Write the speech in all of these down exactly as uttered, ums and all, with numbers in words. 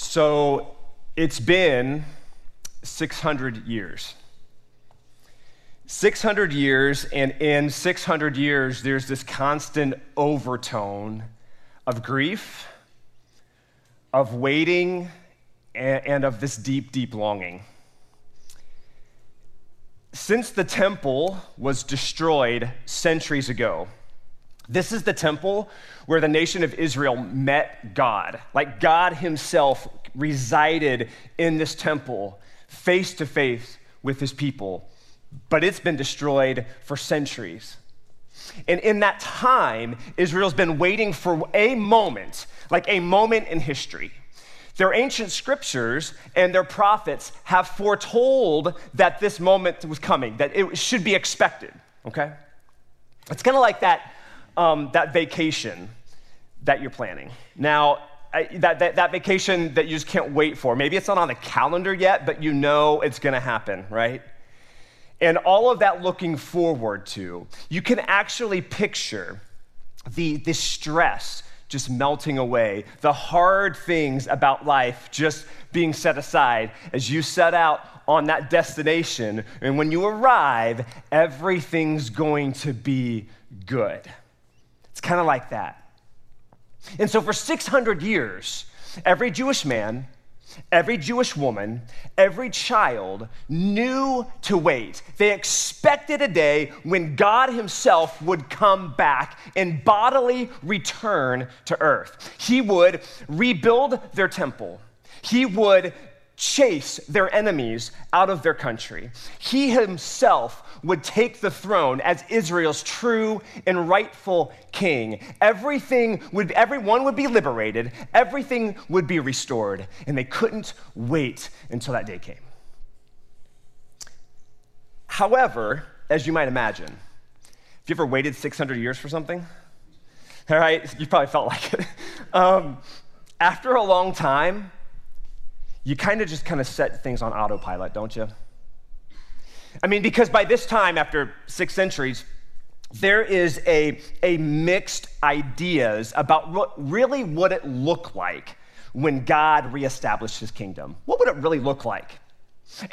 So it's been six hundred years. six hundred years, and in six hundred years, there's this constant overtone of grief, of waiting, and of this deep, deep longing. Since the temple was destroyed centuries ago, this is the temple where the nation of Israel met God. Like, God himself resided in this temple, face to face with his people. But it's been destroyed for centuries. And in that time, Israel's been waiting for a moment, like a moment in history. Their ancient scriptures and their prophets have foretold that this moment was coming, that it should be expected, okay? It's kind of like that, um, that vacation that you're planning. Now, I, that, that, that vacation that you just can't wait for. Maybe it's not on the calendar yet, but you know it's going to happen, right? And all of that looking forward to, you can actually picture the, the stress just melting away, the hard things about life just being set aside as you set out on that destination. And when you arrive, everything's going to be good. It's kind of like that. And so for six hundred years, every Jewish man, every Jewish woman, every child knew to wait. They expected a day when God himself would come back and bodily return to earth. He would rebuild their temple. He would chase their enemies out of their country. He himself would take the throne as Israel's true and rightful king. Everything would, everyone would be liberated. Everything would be restored. And they couldn't wait until that day came. However, as you might imagine, have you ever waited six hundred years for something? All right, you probably felt like it. Um, after a long time, you kind of just kind of set things on autopilot, don't you? I mean, because by this time, after six centuries, there is a, a mixed ideas about what really what it looked like when God reestablished his kingdom. What would it really look like?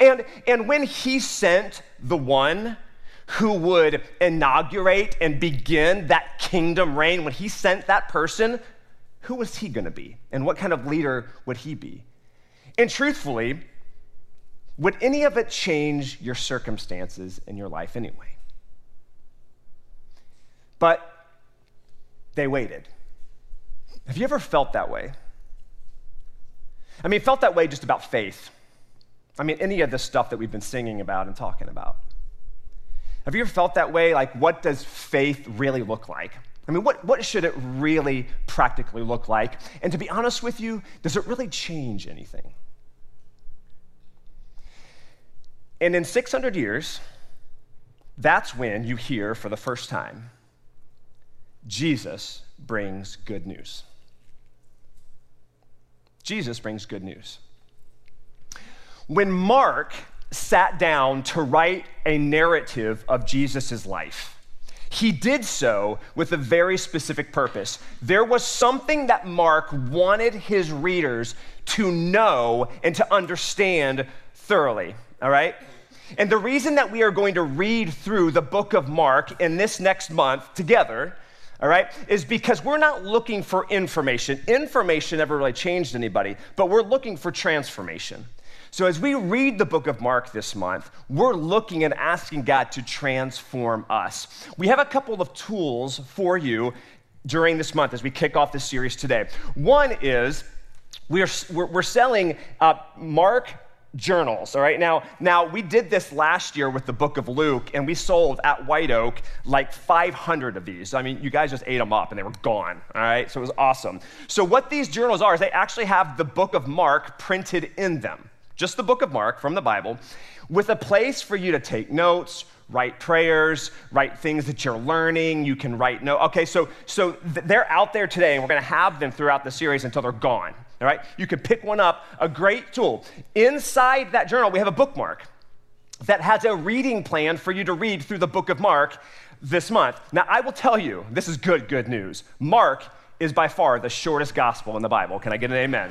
And, and when he sent the one who would inaugurate and begin that kingdom reign, when he sent that person, who was he going to be? And what kind of leader would he be? And truthfully, would any of it change your circumstances in your life anyway? But they waited. Have you ever felt that way? I mean, felt that way just about faith. I mean, any of the stuff that we've been singing about and talking about. Have you ever felt that way? Like, what does faith really look like? I mean, what, what should it really practically look like? And to be honest with you, does it really change anything? And in six hundred years, that's when you hear for the first time, Jesus brings good news. Jesus brings good news. When Mark sat down to write a narrative of Jesus' life, he did so with a very specific purpose. There was something that Mark wanted his readers to know and to understand thoroughly, all right? And the reason that we are going to read through the book of Mark in this next month together, all right, is because we're not looking for information. Information never really changed anybody, but we're looking for transformation. So as we read the book of Mark this month, we're looking and asking God to transform us. We have a couple of tools for you during this month as we kick off this series today. One is we're, we're selling uh, Mark journals, all right? Now, now, we did this last year with the book of Luke, and we sold at White Oak like five hundred of these. I mean, you guys just ate them up, and they were gone, all right? So it was awesome. So what these journals are is they actually have the book of Mark printed in them. Just the book of Mark from the Bible, with a place for you to take notes, write prayers, write things that you're learning. You can write notes. Okay, so so they're out there today, and we're going to have them throughout the series until they're gone, all right? You could pick one up, a great tool. Inside that journal, we have a bookmark that has a reading plan for you to read through the book of Mark this month. Now, I will tell you, this is good, good news. Mark is by far the shortest gospel in the Bible. Can I get an amen?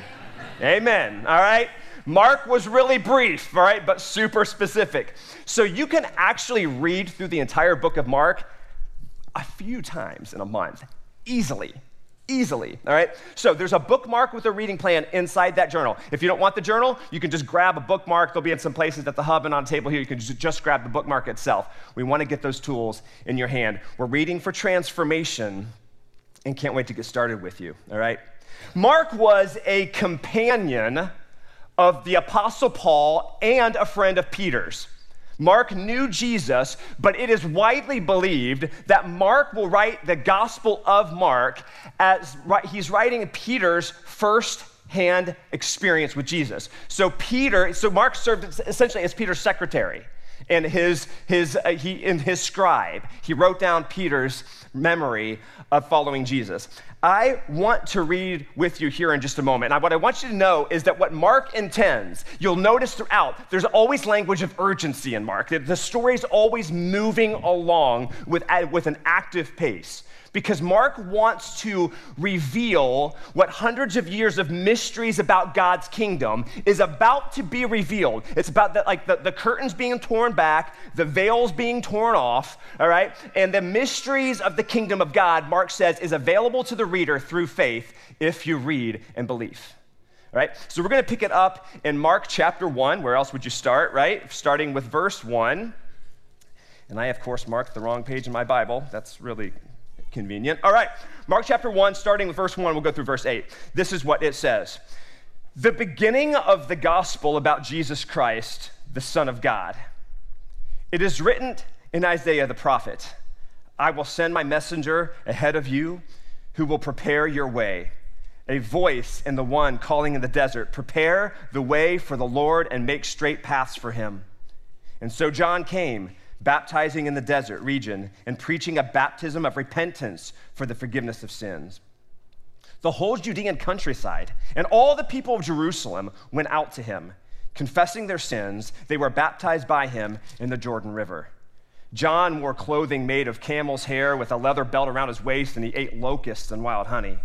Amen. All right. Mark was really brief, all right, but super specific. So you can actually read through the entire book of Mark a few times in a month, easily, easily, all right? So there's a bookmark with a reading plan inside that journal. If you don't want the journal, you can just grab a bookmark. They'll be in some places at the hub and on a table here. You can just grab the bookmark itself. We want to get those tools in your hand. We're reading for transformation and can't wait to get started with you, all right? Mark was a companion of the Apostle Paul and a friend of Peter's. Mark knew Jesus, but it is widely believed that Mark will write the Gospel of Mark as he's writing Peter's first-hand experience with Jesus. So Peter, so Mark served essentially as Peter's secretary and his his uh, he in his scribe. He wrote down Peter's memory of following Jesus. I want to read with you here in just a moment. And what I want you to know is that what Mark intends, you'll notice throughout, there's always language of urgency in Mark. The story's always moving along with, with an active pace because Mark wants to reveal what hundreds of years of mysteries about God's kingdom is about to be revealed. It's about the, like the, the curtains being torn back, the veils being torn off, all right? And the mysteries of the kingdom of God, Mark says, is available to the reader through faith if you read and believe. All right, so we're going to pick it up in Mark chapter one. Where else would you start, right? Starting with verse one. And I, of course, marked the wrong page in my Bible. That's really convenient. All right, Mark chapter one, starting with verse one, we'll go through verse eight. This is what it says. The beginning of the gospel about Jesus Christ, the Son of God. It is written in Isaiah the prophet, I will send my messenger ahead of you, who will prepare your way, a voice in the one calling in the desert, prepare the way for the Lord and make straight paths for him. And so John came, baptizing in the desert region and preaching a baptism of repentance for the forgiveness of sins. The whole Judean countryside and all the people of Jerusalem went out to him, confessing their sins. They were baptized by him in the Jordan River. John wore clothing made of camel's hair with a leather belt around his waist, and he ate locusts and wild honey.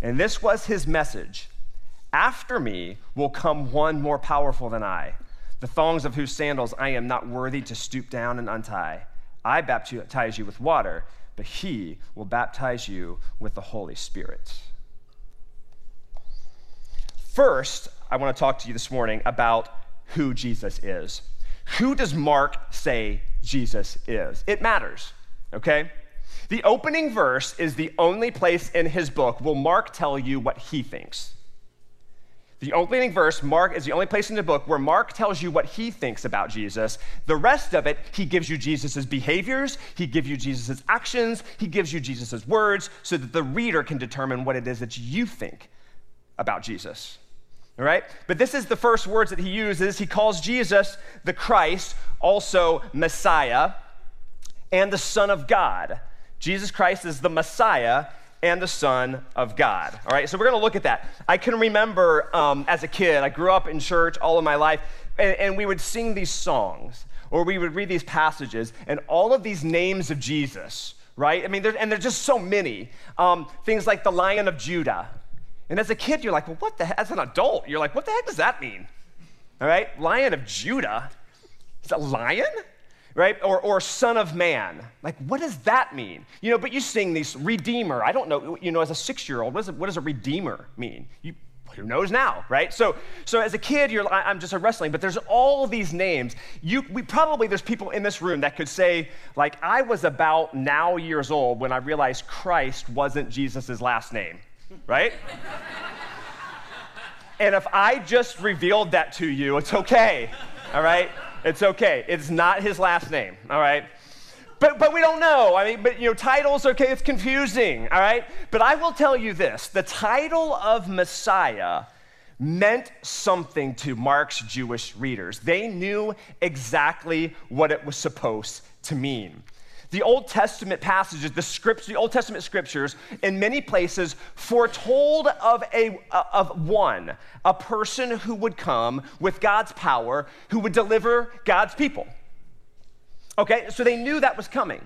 And this was his message. After me will come one more powerful than I, the thongs of whose sandals I am not worthy to stoop down and untie. I baptize you with water, but he will baptize you with the Holy Spirit. First, I want to talk to you this morning about who Jesus is. Who does Mark say Jesus is? It matters, okay? The opening verse is the only place in his book where Mark tell you what he thinks. The opening verse, Mark, is the only place in the book where Mark tells you what he thinks about Jesus. The rest of it, he gives you Jesus' behaviors, he gives you Jesus' actions, he gives you Jesus' words, so that the reader can determine what it is that you think about Jesus. All right? But this is the first words that he uses. He calls Jesus the Christ, also Messiah, and the Son of God. Jesus Christ is the Messiah and the Son of God. All right, so we're going to look at that. I can remember um, as a kid, I grew up in church all of my life, and, and we would sing these songs, or we would read these passages, and all of these names of Jesus, right? I mean, there, and there's just so many. Um, things like the Lion of Judah. And as a kid, you're like, well, what the heck? As an adult, you're like, what the heck does that mean? All right, Lion of Judah, is that lion? Right, or, or Son of Man. Like, what does that mean? You know, but you sing these, Redeemer. I don't know, you know, as a six-year-old, what, is it, what does a Redeemer mean? You, who knows now, right? So, so as a kid, you're I'm just a wrestling, but there's all these names. You, we probably, there's people in this room that could say, like, I was about now years old when I realized Christ wasn't Jesus' last name, right? And if I just revealed that to you, it's okay, all right? It's okay. It's not his last name, all right? But but we don't know. I mean, but you know, titles, okay, it's confusing, all right? But I will tell you this. The title of Messiah meant something to Mark's Jewish readers. They knew exactly what it was supposed to mean. The Old Testament passages, the scripts, the Old Testament scriptures, in many places foretold of a of one, a person who would come with God's power, who would deliver God's people. Okay, so they knew that was coming.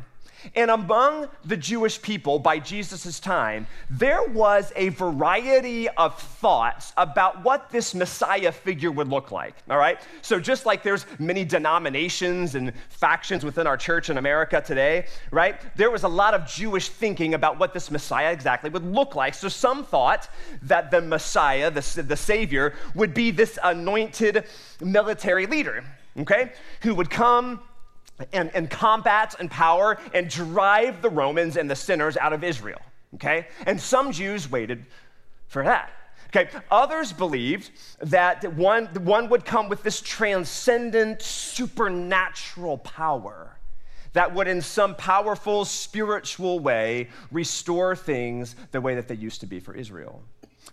And among the Jewish people by Jesus' time, there was a variety of thoughts about what this Messiah figure would look like, all right? So just like there's many denominations and factions within our church in America today, right? There was a lot of Jewish thinking about what this Messiah exactly would look like. So some thought that the Messiah, the, the Savior, would be this anointed military leader, okay, who would come and, and combat and power and drive the Romans and the sinners out of Israel, okay? And some Jews waited for that, okay? Others believed that one, one would come with this transcendent supernatural power that would in some powerful spiritual way restore things the way that they used to be for Israel.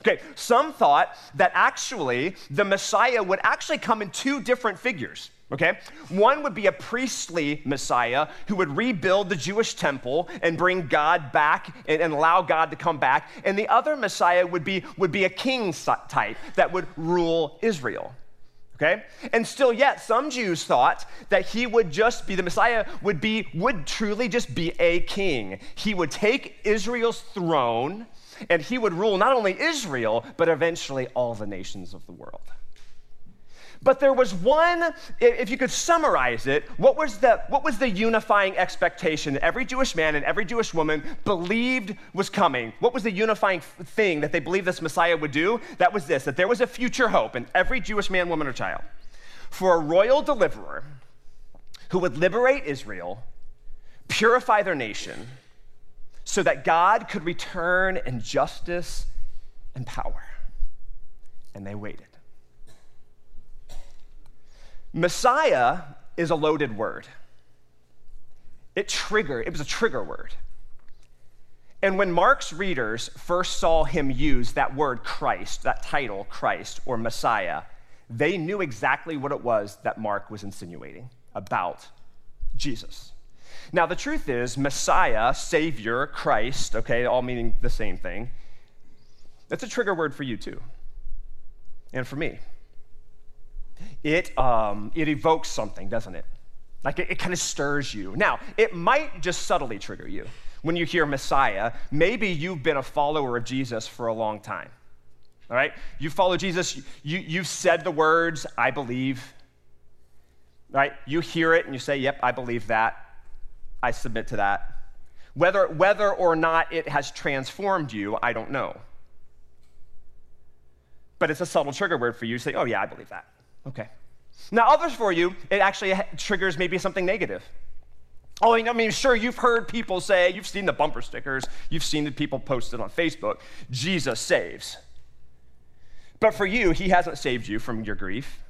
Okay, some thought that actually the Messiah would actually come in two different figures, okay? One would be a priestly Messiah who would rebuild the Jewish temple and bring God back and, and allow God to come back. And the other Messiah would be, would be a king type that would rule Israel, okay? And still yet, some Jews thought that he would just be, the Messiah would be, would truly just be a king. He would take Israel's throne and he would rule not only Israel, but eventually all the nations of the world. But there was one, if you could summarize it, what was the, what was the unifying expectation that every Jewish man and every Jewish woman believed was coming? What was the unifying thing that they believed this Messiah would do? That was this, that there was a future hope in every Jewish man, woman, or child for a royal deliverer who would liberate Israel, purify their nation, so that God could return in justice and power. And they waited. Messiah is a loaded word. It triggered, it was a trigger word. And when Mark's readers first saw him use that word Christ, that title Christ or Messiah, they knew exactly what it was that Mark was insinuating about Jesus. Now, the truth is, Messiah, Savior, Christ, okay, all meaning the same thing, that's a trigger word for you too, and for me. It, um, it evokes something, doesn't it? Like it, it kind of stirs you. Now, it might just subtly trigger you. When you hear Messiah, maybe you've been a follower of Jesus for a long time, all right? You follow Jesus, you, you've said the words, I believe, right? You hear it and you say, yep, I believe that. I submit to that. Whether, whether or not it has transformed you, I don't know. But it's a subtle trigger word for you to say, oh yeah, I believe that. Okay. Now others for you, it actually triggers maybe something negative. Oh, I mean, sure, you've heard people say, you've seen the bumper stickers, you've seen the people posted on Facebook, Jesus saves. But for you, he hasn't saved you from your grief.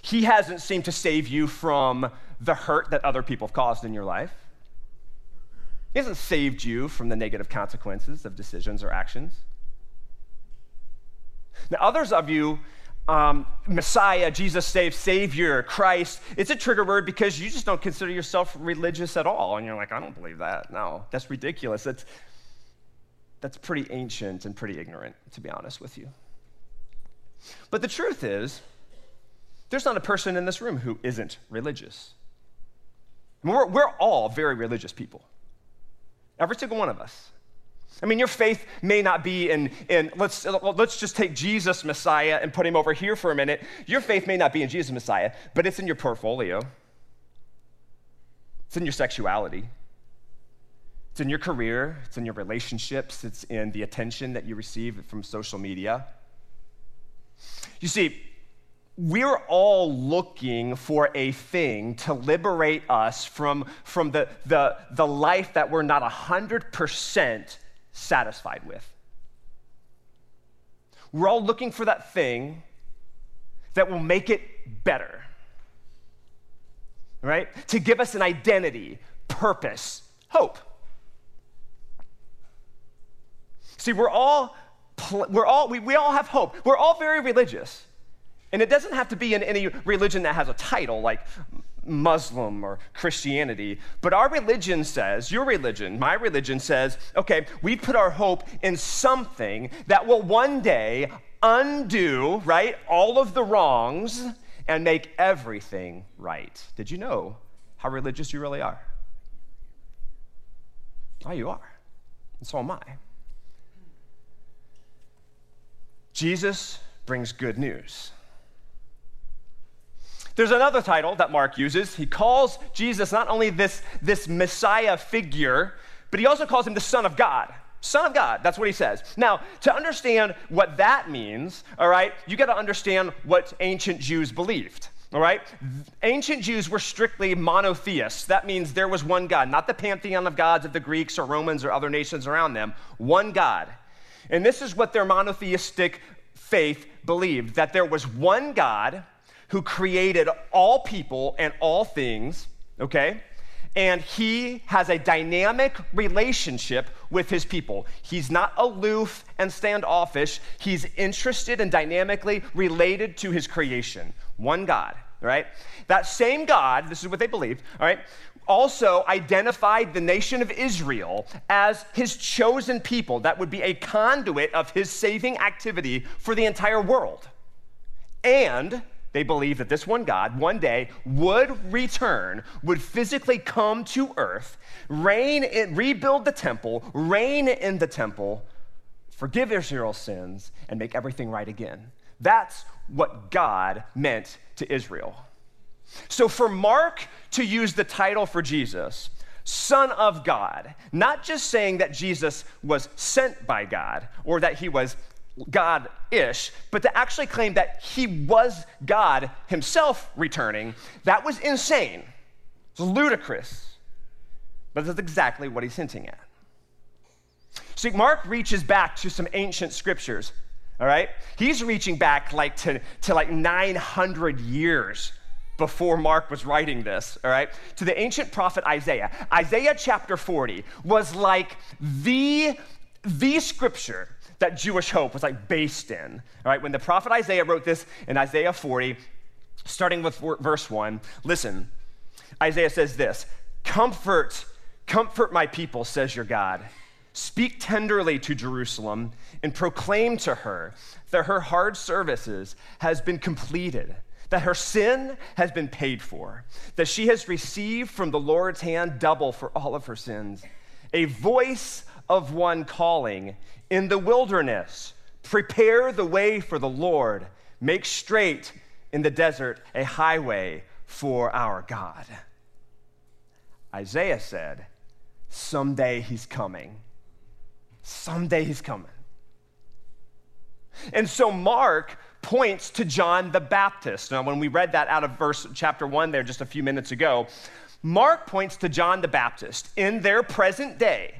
He hasn't seemed to save you from the hurt that other people have caused in your life. He hasn't saved you from the negative consequences of decisions or actions. Now, others of you, um, Messiah, Jesus saves, Savior, Christ, it's a trigger word because you just don't consider yourself religious at all. And you're like, I don't believe that. No, that's ridiculous. That's, that's pretty ancient and pretty ignorant, to be honest with you. But the truth is, there's not a person in this room who isn't religious. We're, we're all very religious people, every single one of us. I mean, your faith may not be in, in let's, let's just take Jesus Messiah and put him over here for a minute. Your faith may not be in Jesus Messiah, but it's in your portfolio. It's in your sexuality. It's in your career. It's in your relationships. It's in the attention that you receive from social media. You see, we're all looking for a thing to liberate us from, from the, the, the life that we're not one hundred percent satisfied with. We're all looking for that thing that will make it better, right? To give us an identity, purpose, hope. See, we're all, we're all, we, we all have hope. We're all very religious. And it doesn't have to be in any religion that has a title like Muslim or Christianity, but our religion says, your religion, my religion says, okay, we put our hope in something that will one day undo, right, all of the wrongs and make everything right. Did you know how religious you really are? Oh, you are. And so am I. Jesus brings good news. There's another title that Mark uses. He calls Jesus not only this, this Messiah figure, but he also calls him the Son of God. Son of God, that's what he says. Now, to understand what that means, all right, you got to understand what ancient Jews believed, all right? Ancient Jews were strictly monotheists. That means there was one God, not the pantheon of gods of the Greeks or Romans or other nations around them, one God. And this is what their monotheistic faith believed, that there was one God who created all people and all things, okay? And he has a dynamic relationship with his people. He's not aloof and standoffish. He's interested and dynamically related to his creation. One God, right? That same God, this is what they believe, all right, also identified the nation of Israel as his chosen people. That would be a conduit of his saving activity for the entire world. And they believe that this one God one day would return, would physically come to earth, reign in, rebuild the temple, reign in the temple, forgive Israel's sins, and make everything right again. That's what God meant to Israel. So for Mark to use the title for Jesus, Son of God, not just saying that Jesus was sent by God or that he was God-ish, but to actually claim that he was God himself returning, that was insane. It's ludicrous. But that's exactly what he's hinting at. See, Mark reaches back to some ancient scriptures, all right? He's reaching back like to, to like nine hundred years before Mark was writing this, all right? To the ancient prophet Isaiah. Isaiah chapter forty was like the, the scripture that Jewish hope was like based in, all right? When the prophet Isaiah wrote this in Isaiah forty, starting with verse one, listen, Isaiah says this, comfort, comfort my people, says your God. Speak tenderly to Jerusalem and proclaim to her that her hard services has been completed, that her sin has been paid for, that she has received from the Lord's hand double for all of her sins. A voice of one calling in the wilderness, prepare the way for the Lord, make straight in the desert a highway for our God. Isaiah said, someday he's coming. Someday he's coming. And so Mark points to John the Baptist. Now, when we read that out of verse chapter one there just a few minutes ago, Mark points to John the Baptist in their present day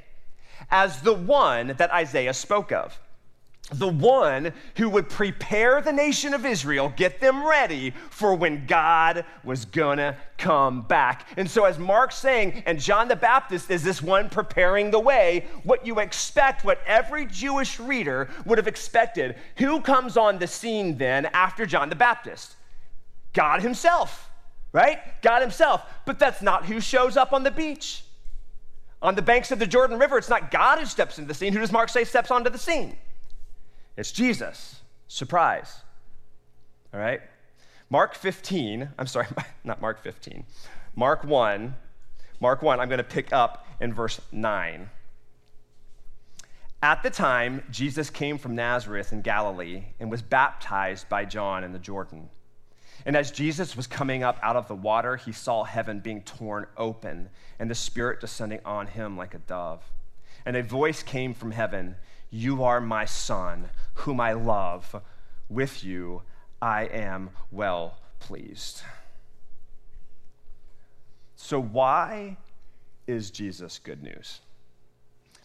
as the one that Isaiah spoke of, the one who would prepare the nation of Israel, get them ready for when God was gonna come back. And so as Mark's saying, and John the Baptist is this one preparing the way, what you expect, what every Jewish reader would have expected, who comes on the scene then after John the Baptist? God himself, right? God himself. But that's not who shows up on the beach. On the banks of the Jordan River, it's not God who steps into the scene. Who does Mark say steps onto the scene? It's Jesus. Surprise. All right? Mark fifteen, I'm sorry, not Mark fifteen. Mark one, Mark one, I'm going to pick up in verse nine. At the time, Jesus came from Nazareth in Galilee and was baptized by John in the Jordan. And as Jesus was coming up out of the water, he saw heaven being torn open and the Spirit descending on him like a dove. And a voice came from heaven, you are my son, whom I love. With you, I am well pleased. So why is Jesus good news?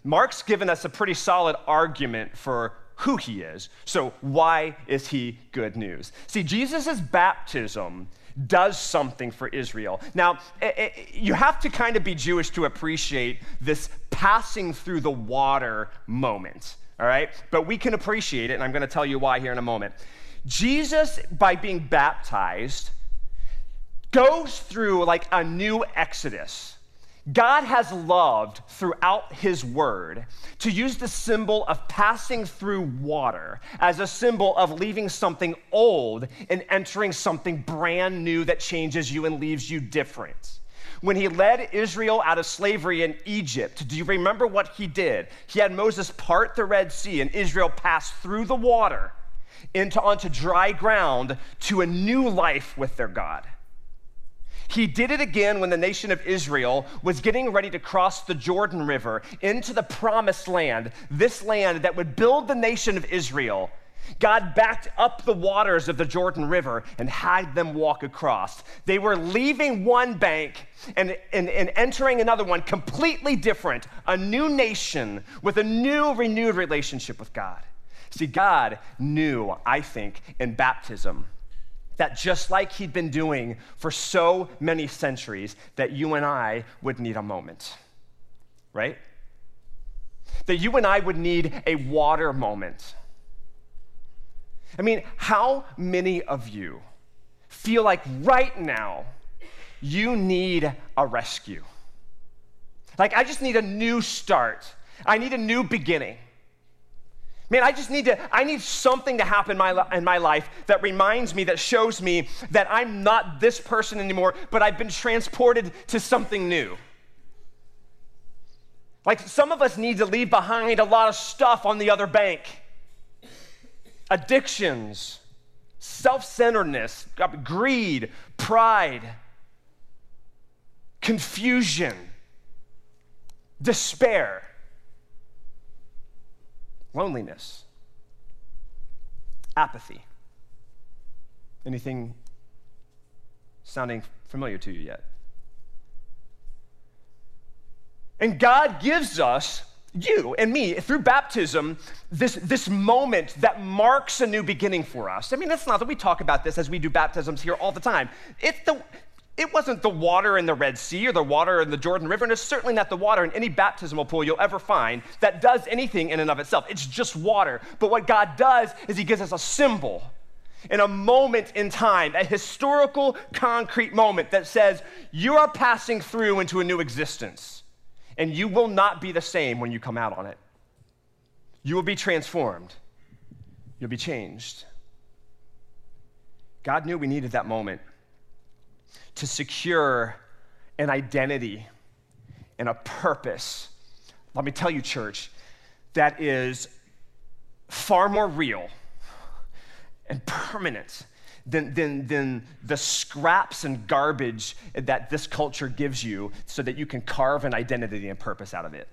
Mark's given us a pretty solid argument for who he is. So why is he good news? See, Jesus' baptism does something for Israel. Now, it, it, you have to kind of be Jewish to appreciate this passing through the water moment, all right? But we can appreciate it, and I'm going to tell you why here in a moment. Jesus, by being baptized, goes through like a new exodus. God has loved throughout his word to use the symbol of passing through water as a symbol of leaving something old and entering something brand new that changes you and leaves you different. when he led Israel out of slavery in Egypt, do you remember what he did? He had Moses part the Red Sea, and Israel passed through the water into onto dry ground to a new life with their God. He did it again when the nation of Israel was getting ready to cross the Jordan River into the promised land, this land that would build the nation of Israel. God backed up the waters of the Jordan River and had them walk across. They were leaving one bank and, and, and entering another one completely different, a new nation with a new, renewed relationship with God. See, God knew, I think, in baptism, that just like he'd been doing for so many centuries, that you and I would need a moment, right? That you and I would need a water moment. I mean, how many of you feel like right now you need a rescue? Like, I just need a new start. I need a new beginning. Man, I just need to, I need something to happen in my, in my life that reminds me, that shows me that I'm not this person anymore, but I've been transported to something new. Like, some of us need to leave behind a lot of stuff on the other bank. Addictions, self-centeredness, greed, pride, confusion, despair, loneliness, apathy. Anything sounding familiar to you yet? And God gives us, you and me, through baptism, this, this moment that marks a new beginning for us. I mean, it's not that we talk about this as we do baptisms here all the time. It's the, it wasn't the water in the Red Sea or the water in the Jordan River, and it's certainly not the water in any baptismal pool you'll ever find that does anything in and of itself. It's just water. But what God does is he gives us a symbol in a moment in time, a historical, concrete moment that says, you are passing through into a new existence. And you will not be the same when you come out on it. You will be transformed. You'll be changed. God knew we needed that moment to secure an identity and a purpose. Let me tell you, church, that is far more real and permanent Than, than, than the scraps and garbage that this culture gives you so that you can carve an identity and purpose out of it.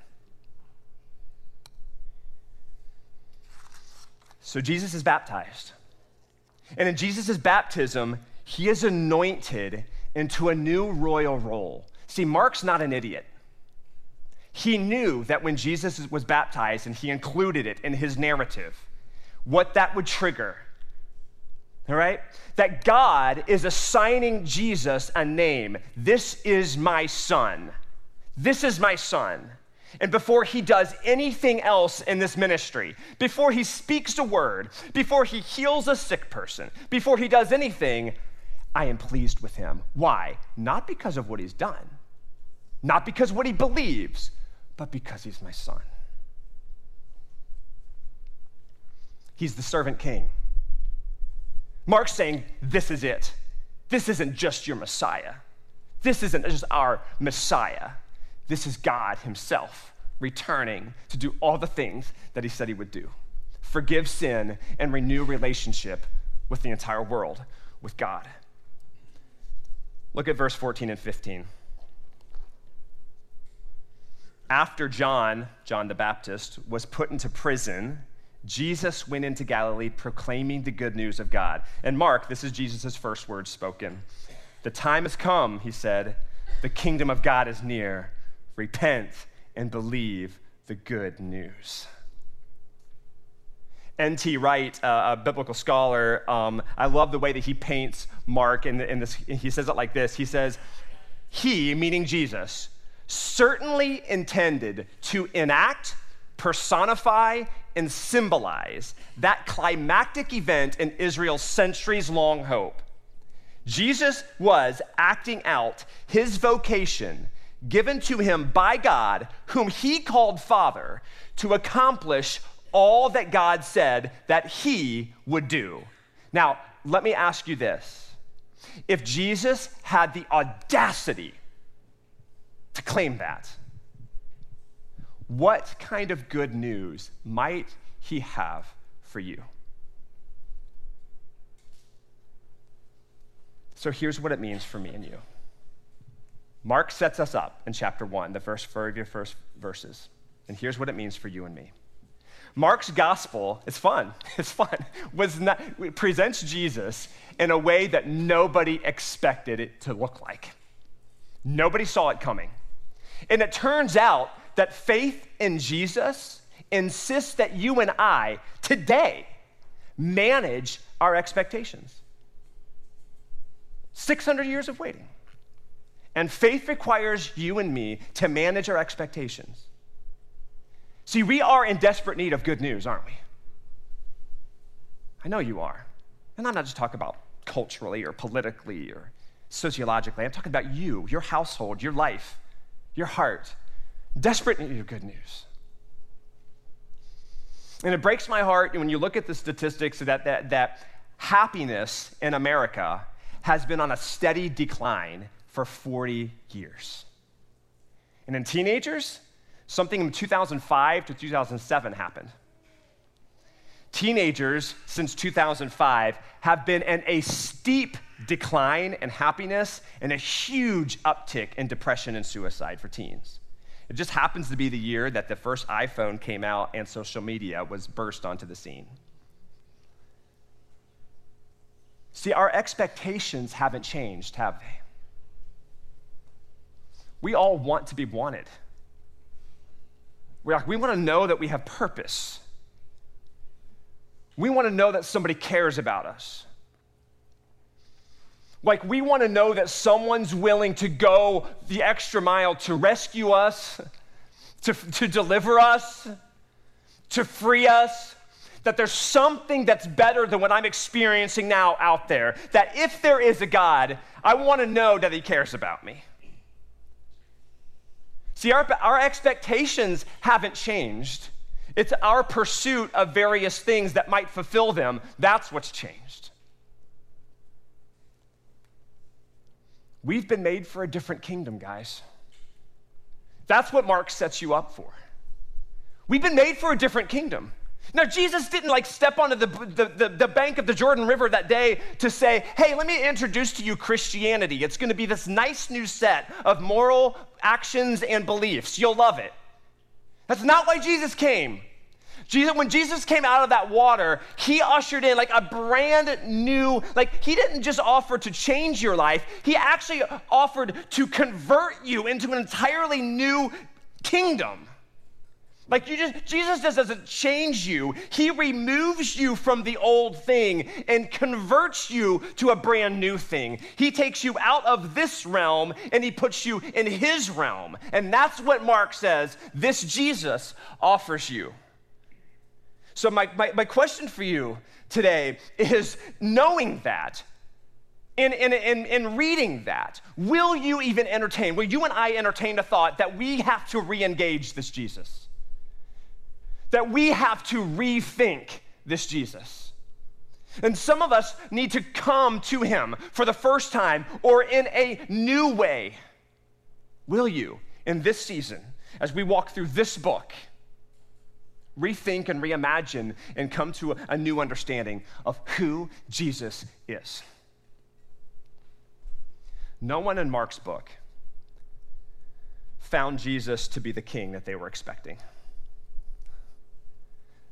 So Jesus is baptized. And in Jesus' baptism, he is anointed into a new royal role. See, Mark's not an idiot. He knew that when Jesus was baptized, and he included it in his narrative, what that would trigger. All right? That God is assigning Jesus a name. This is my son. This is my son. And before he does anything else in this ministry, before he speaks a word, before he heals a sick person, before he does anything, I am pleased with him. Why? Not because of what he's done, not because what he believes, but because he's my son. He's the servant king. Mark's saying, this is it. This isn't just your Messiah. This isn't just our Messiah. This is God himself returning to do all the things that he said he would do. Forgive sin and renew relationship with the entire world, with God. Look at verse fourteen and fifteen. After John, John the Baptist, was put into prison, Jesus went into Galilee proclaiming the good news of God. And Mark, this is Jesus' first word spoken. The time has come, he said. The kingdom of God is near. Repent and believe the good news. N T Wright, uh, a biblical scholar, um, I love the way that he paints Mark, and in, in this, he says it like this. He says, he, meaning Jesus, certainly intended to enact, personify, and symbolize that climactic event in Israel's centuries-long hope. Jesus was acting out his vocation given to him by God, whom he called Father, to accomplish all that God said that he would do. Now, let me ask you this. If Jesus had the audacity to claim that. What kind of good news might he have for you? So here's what it means for me and you. Mark sets us up in chapter one, the first four of your first verses. And here's what it means for you and me. Mark's gospel, it's fun, it's fun, was not, it presents Jesus in a way that nobody expected it to look like. Nobody saw it coming. And it turns out that faith in Jesus insists that you and I today manage our expectations. six hundred years of waiting. And faith requires you and me to manage our expectations. See, we are in desperate need of good news, aren't we? I know you are. And I'm not just talking about culturally or politically or sociologically. I'm talking about you, your household, your life, your heart. Desperate need of good news. And it breaks my heart when you look at the statistics that, that, that happiness in America has been on a steady decline for forty years. And in teenagers, something in two thousand five to two thousand seven happened. Teenagers since two thousand five have been in a steep decline in happiness and a huge uptick in depression and suicide for teens. It just happens to be the year that the first iPhone came out and social media was burst onto the scene. See, our expectations haven't changed, have they? We all want to be wanted. We're like, we want to know that we have purpose. We want to know that somebody cares about us. Like, we want to know that someone's willing to go the extra mile to rescue us, to, to deliver us, to free us, that there's something that's better than what I'm experiencing now out there, that if there is a God, I want to know that he cares about me. See, our, our expectations haven't changed. It's our pursuit of various things that might fulfill them. That's what's changed. We've been made for a different kingdom, guys. That's what Mark sets you up for. We've been made for a different kingdom. Now, Jesus didn't like step onto the, the, the, the bank of the Jordan River that day to say, hey, let me introduce to you Christianity. It's going to be this nice new set of moral actions and beliefs. You'll love it. That's not why Jesus came. Jesus, when Jesus came out of that water, he ushered in like a brand new, like he didn't just offer to change your life. He actually offered to convert you into an entirely new kingdom. Like you just, Jesus just doesn't change you. He removes you from the old thing and converts you to a brand new thing. He takes you out of this realm and he puts you in his realm. And that's what Mark says this Jesus offers you. So my, my, my question for you today is, knowing that, In, in, in, in reading that, will you even entertain, will you and I entertain the thought that we have to re-engage this Jesus? That we have to rethink this Jesus. And some of us need to come to him for the first time or in a new way. Will you, in this season, as we walk through this book, rethink and reimagine and come to a new understanding of who Jesus is? No one in Mark's book found Jesus to be the king that they were expecting.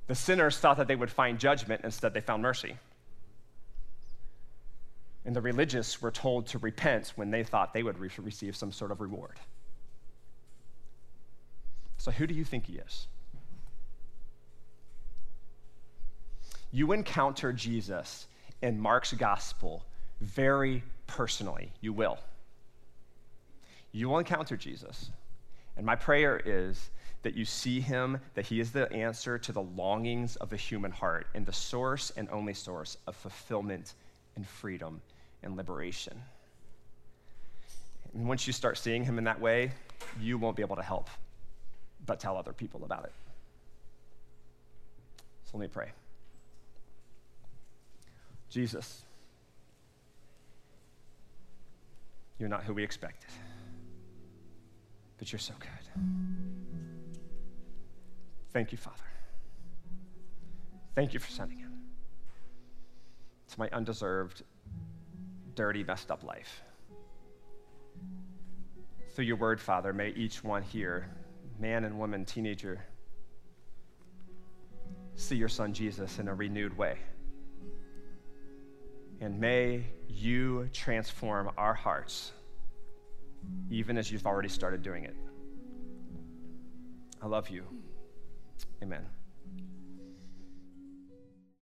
The sinners thought that they would find judgment. Instead, they found mercy. And the religious were told to repent when they thought they would re- receive some sort of reward. So who do you think he is? You encounter Jesus in Mark's gospel very personally. You will. You will encounter Jesus. And my prayer is that you see him, that he is the answer to the longings of the human heart and the source and only source of fulfillment and freedom and liberation. And once you start seeing him in that way, you won't be able to help but tell other people about it. So let me pray. Jesus, you're not who we expected. that you're so good. Thank you, Father. Thank you for sending him. It's my undeserved, dirty, messed up life. Through your word, Father, may each one here, man and woman, teenager, see your son Jesus in a renewed way. And may you transform our hearts, even as you've already started doing it. I love you. Amen.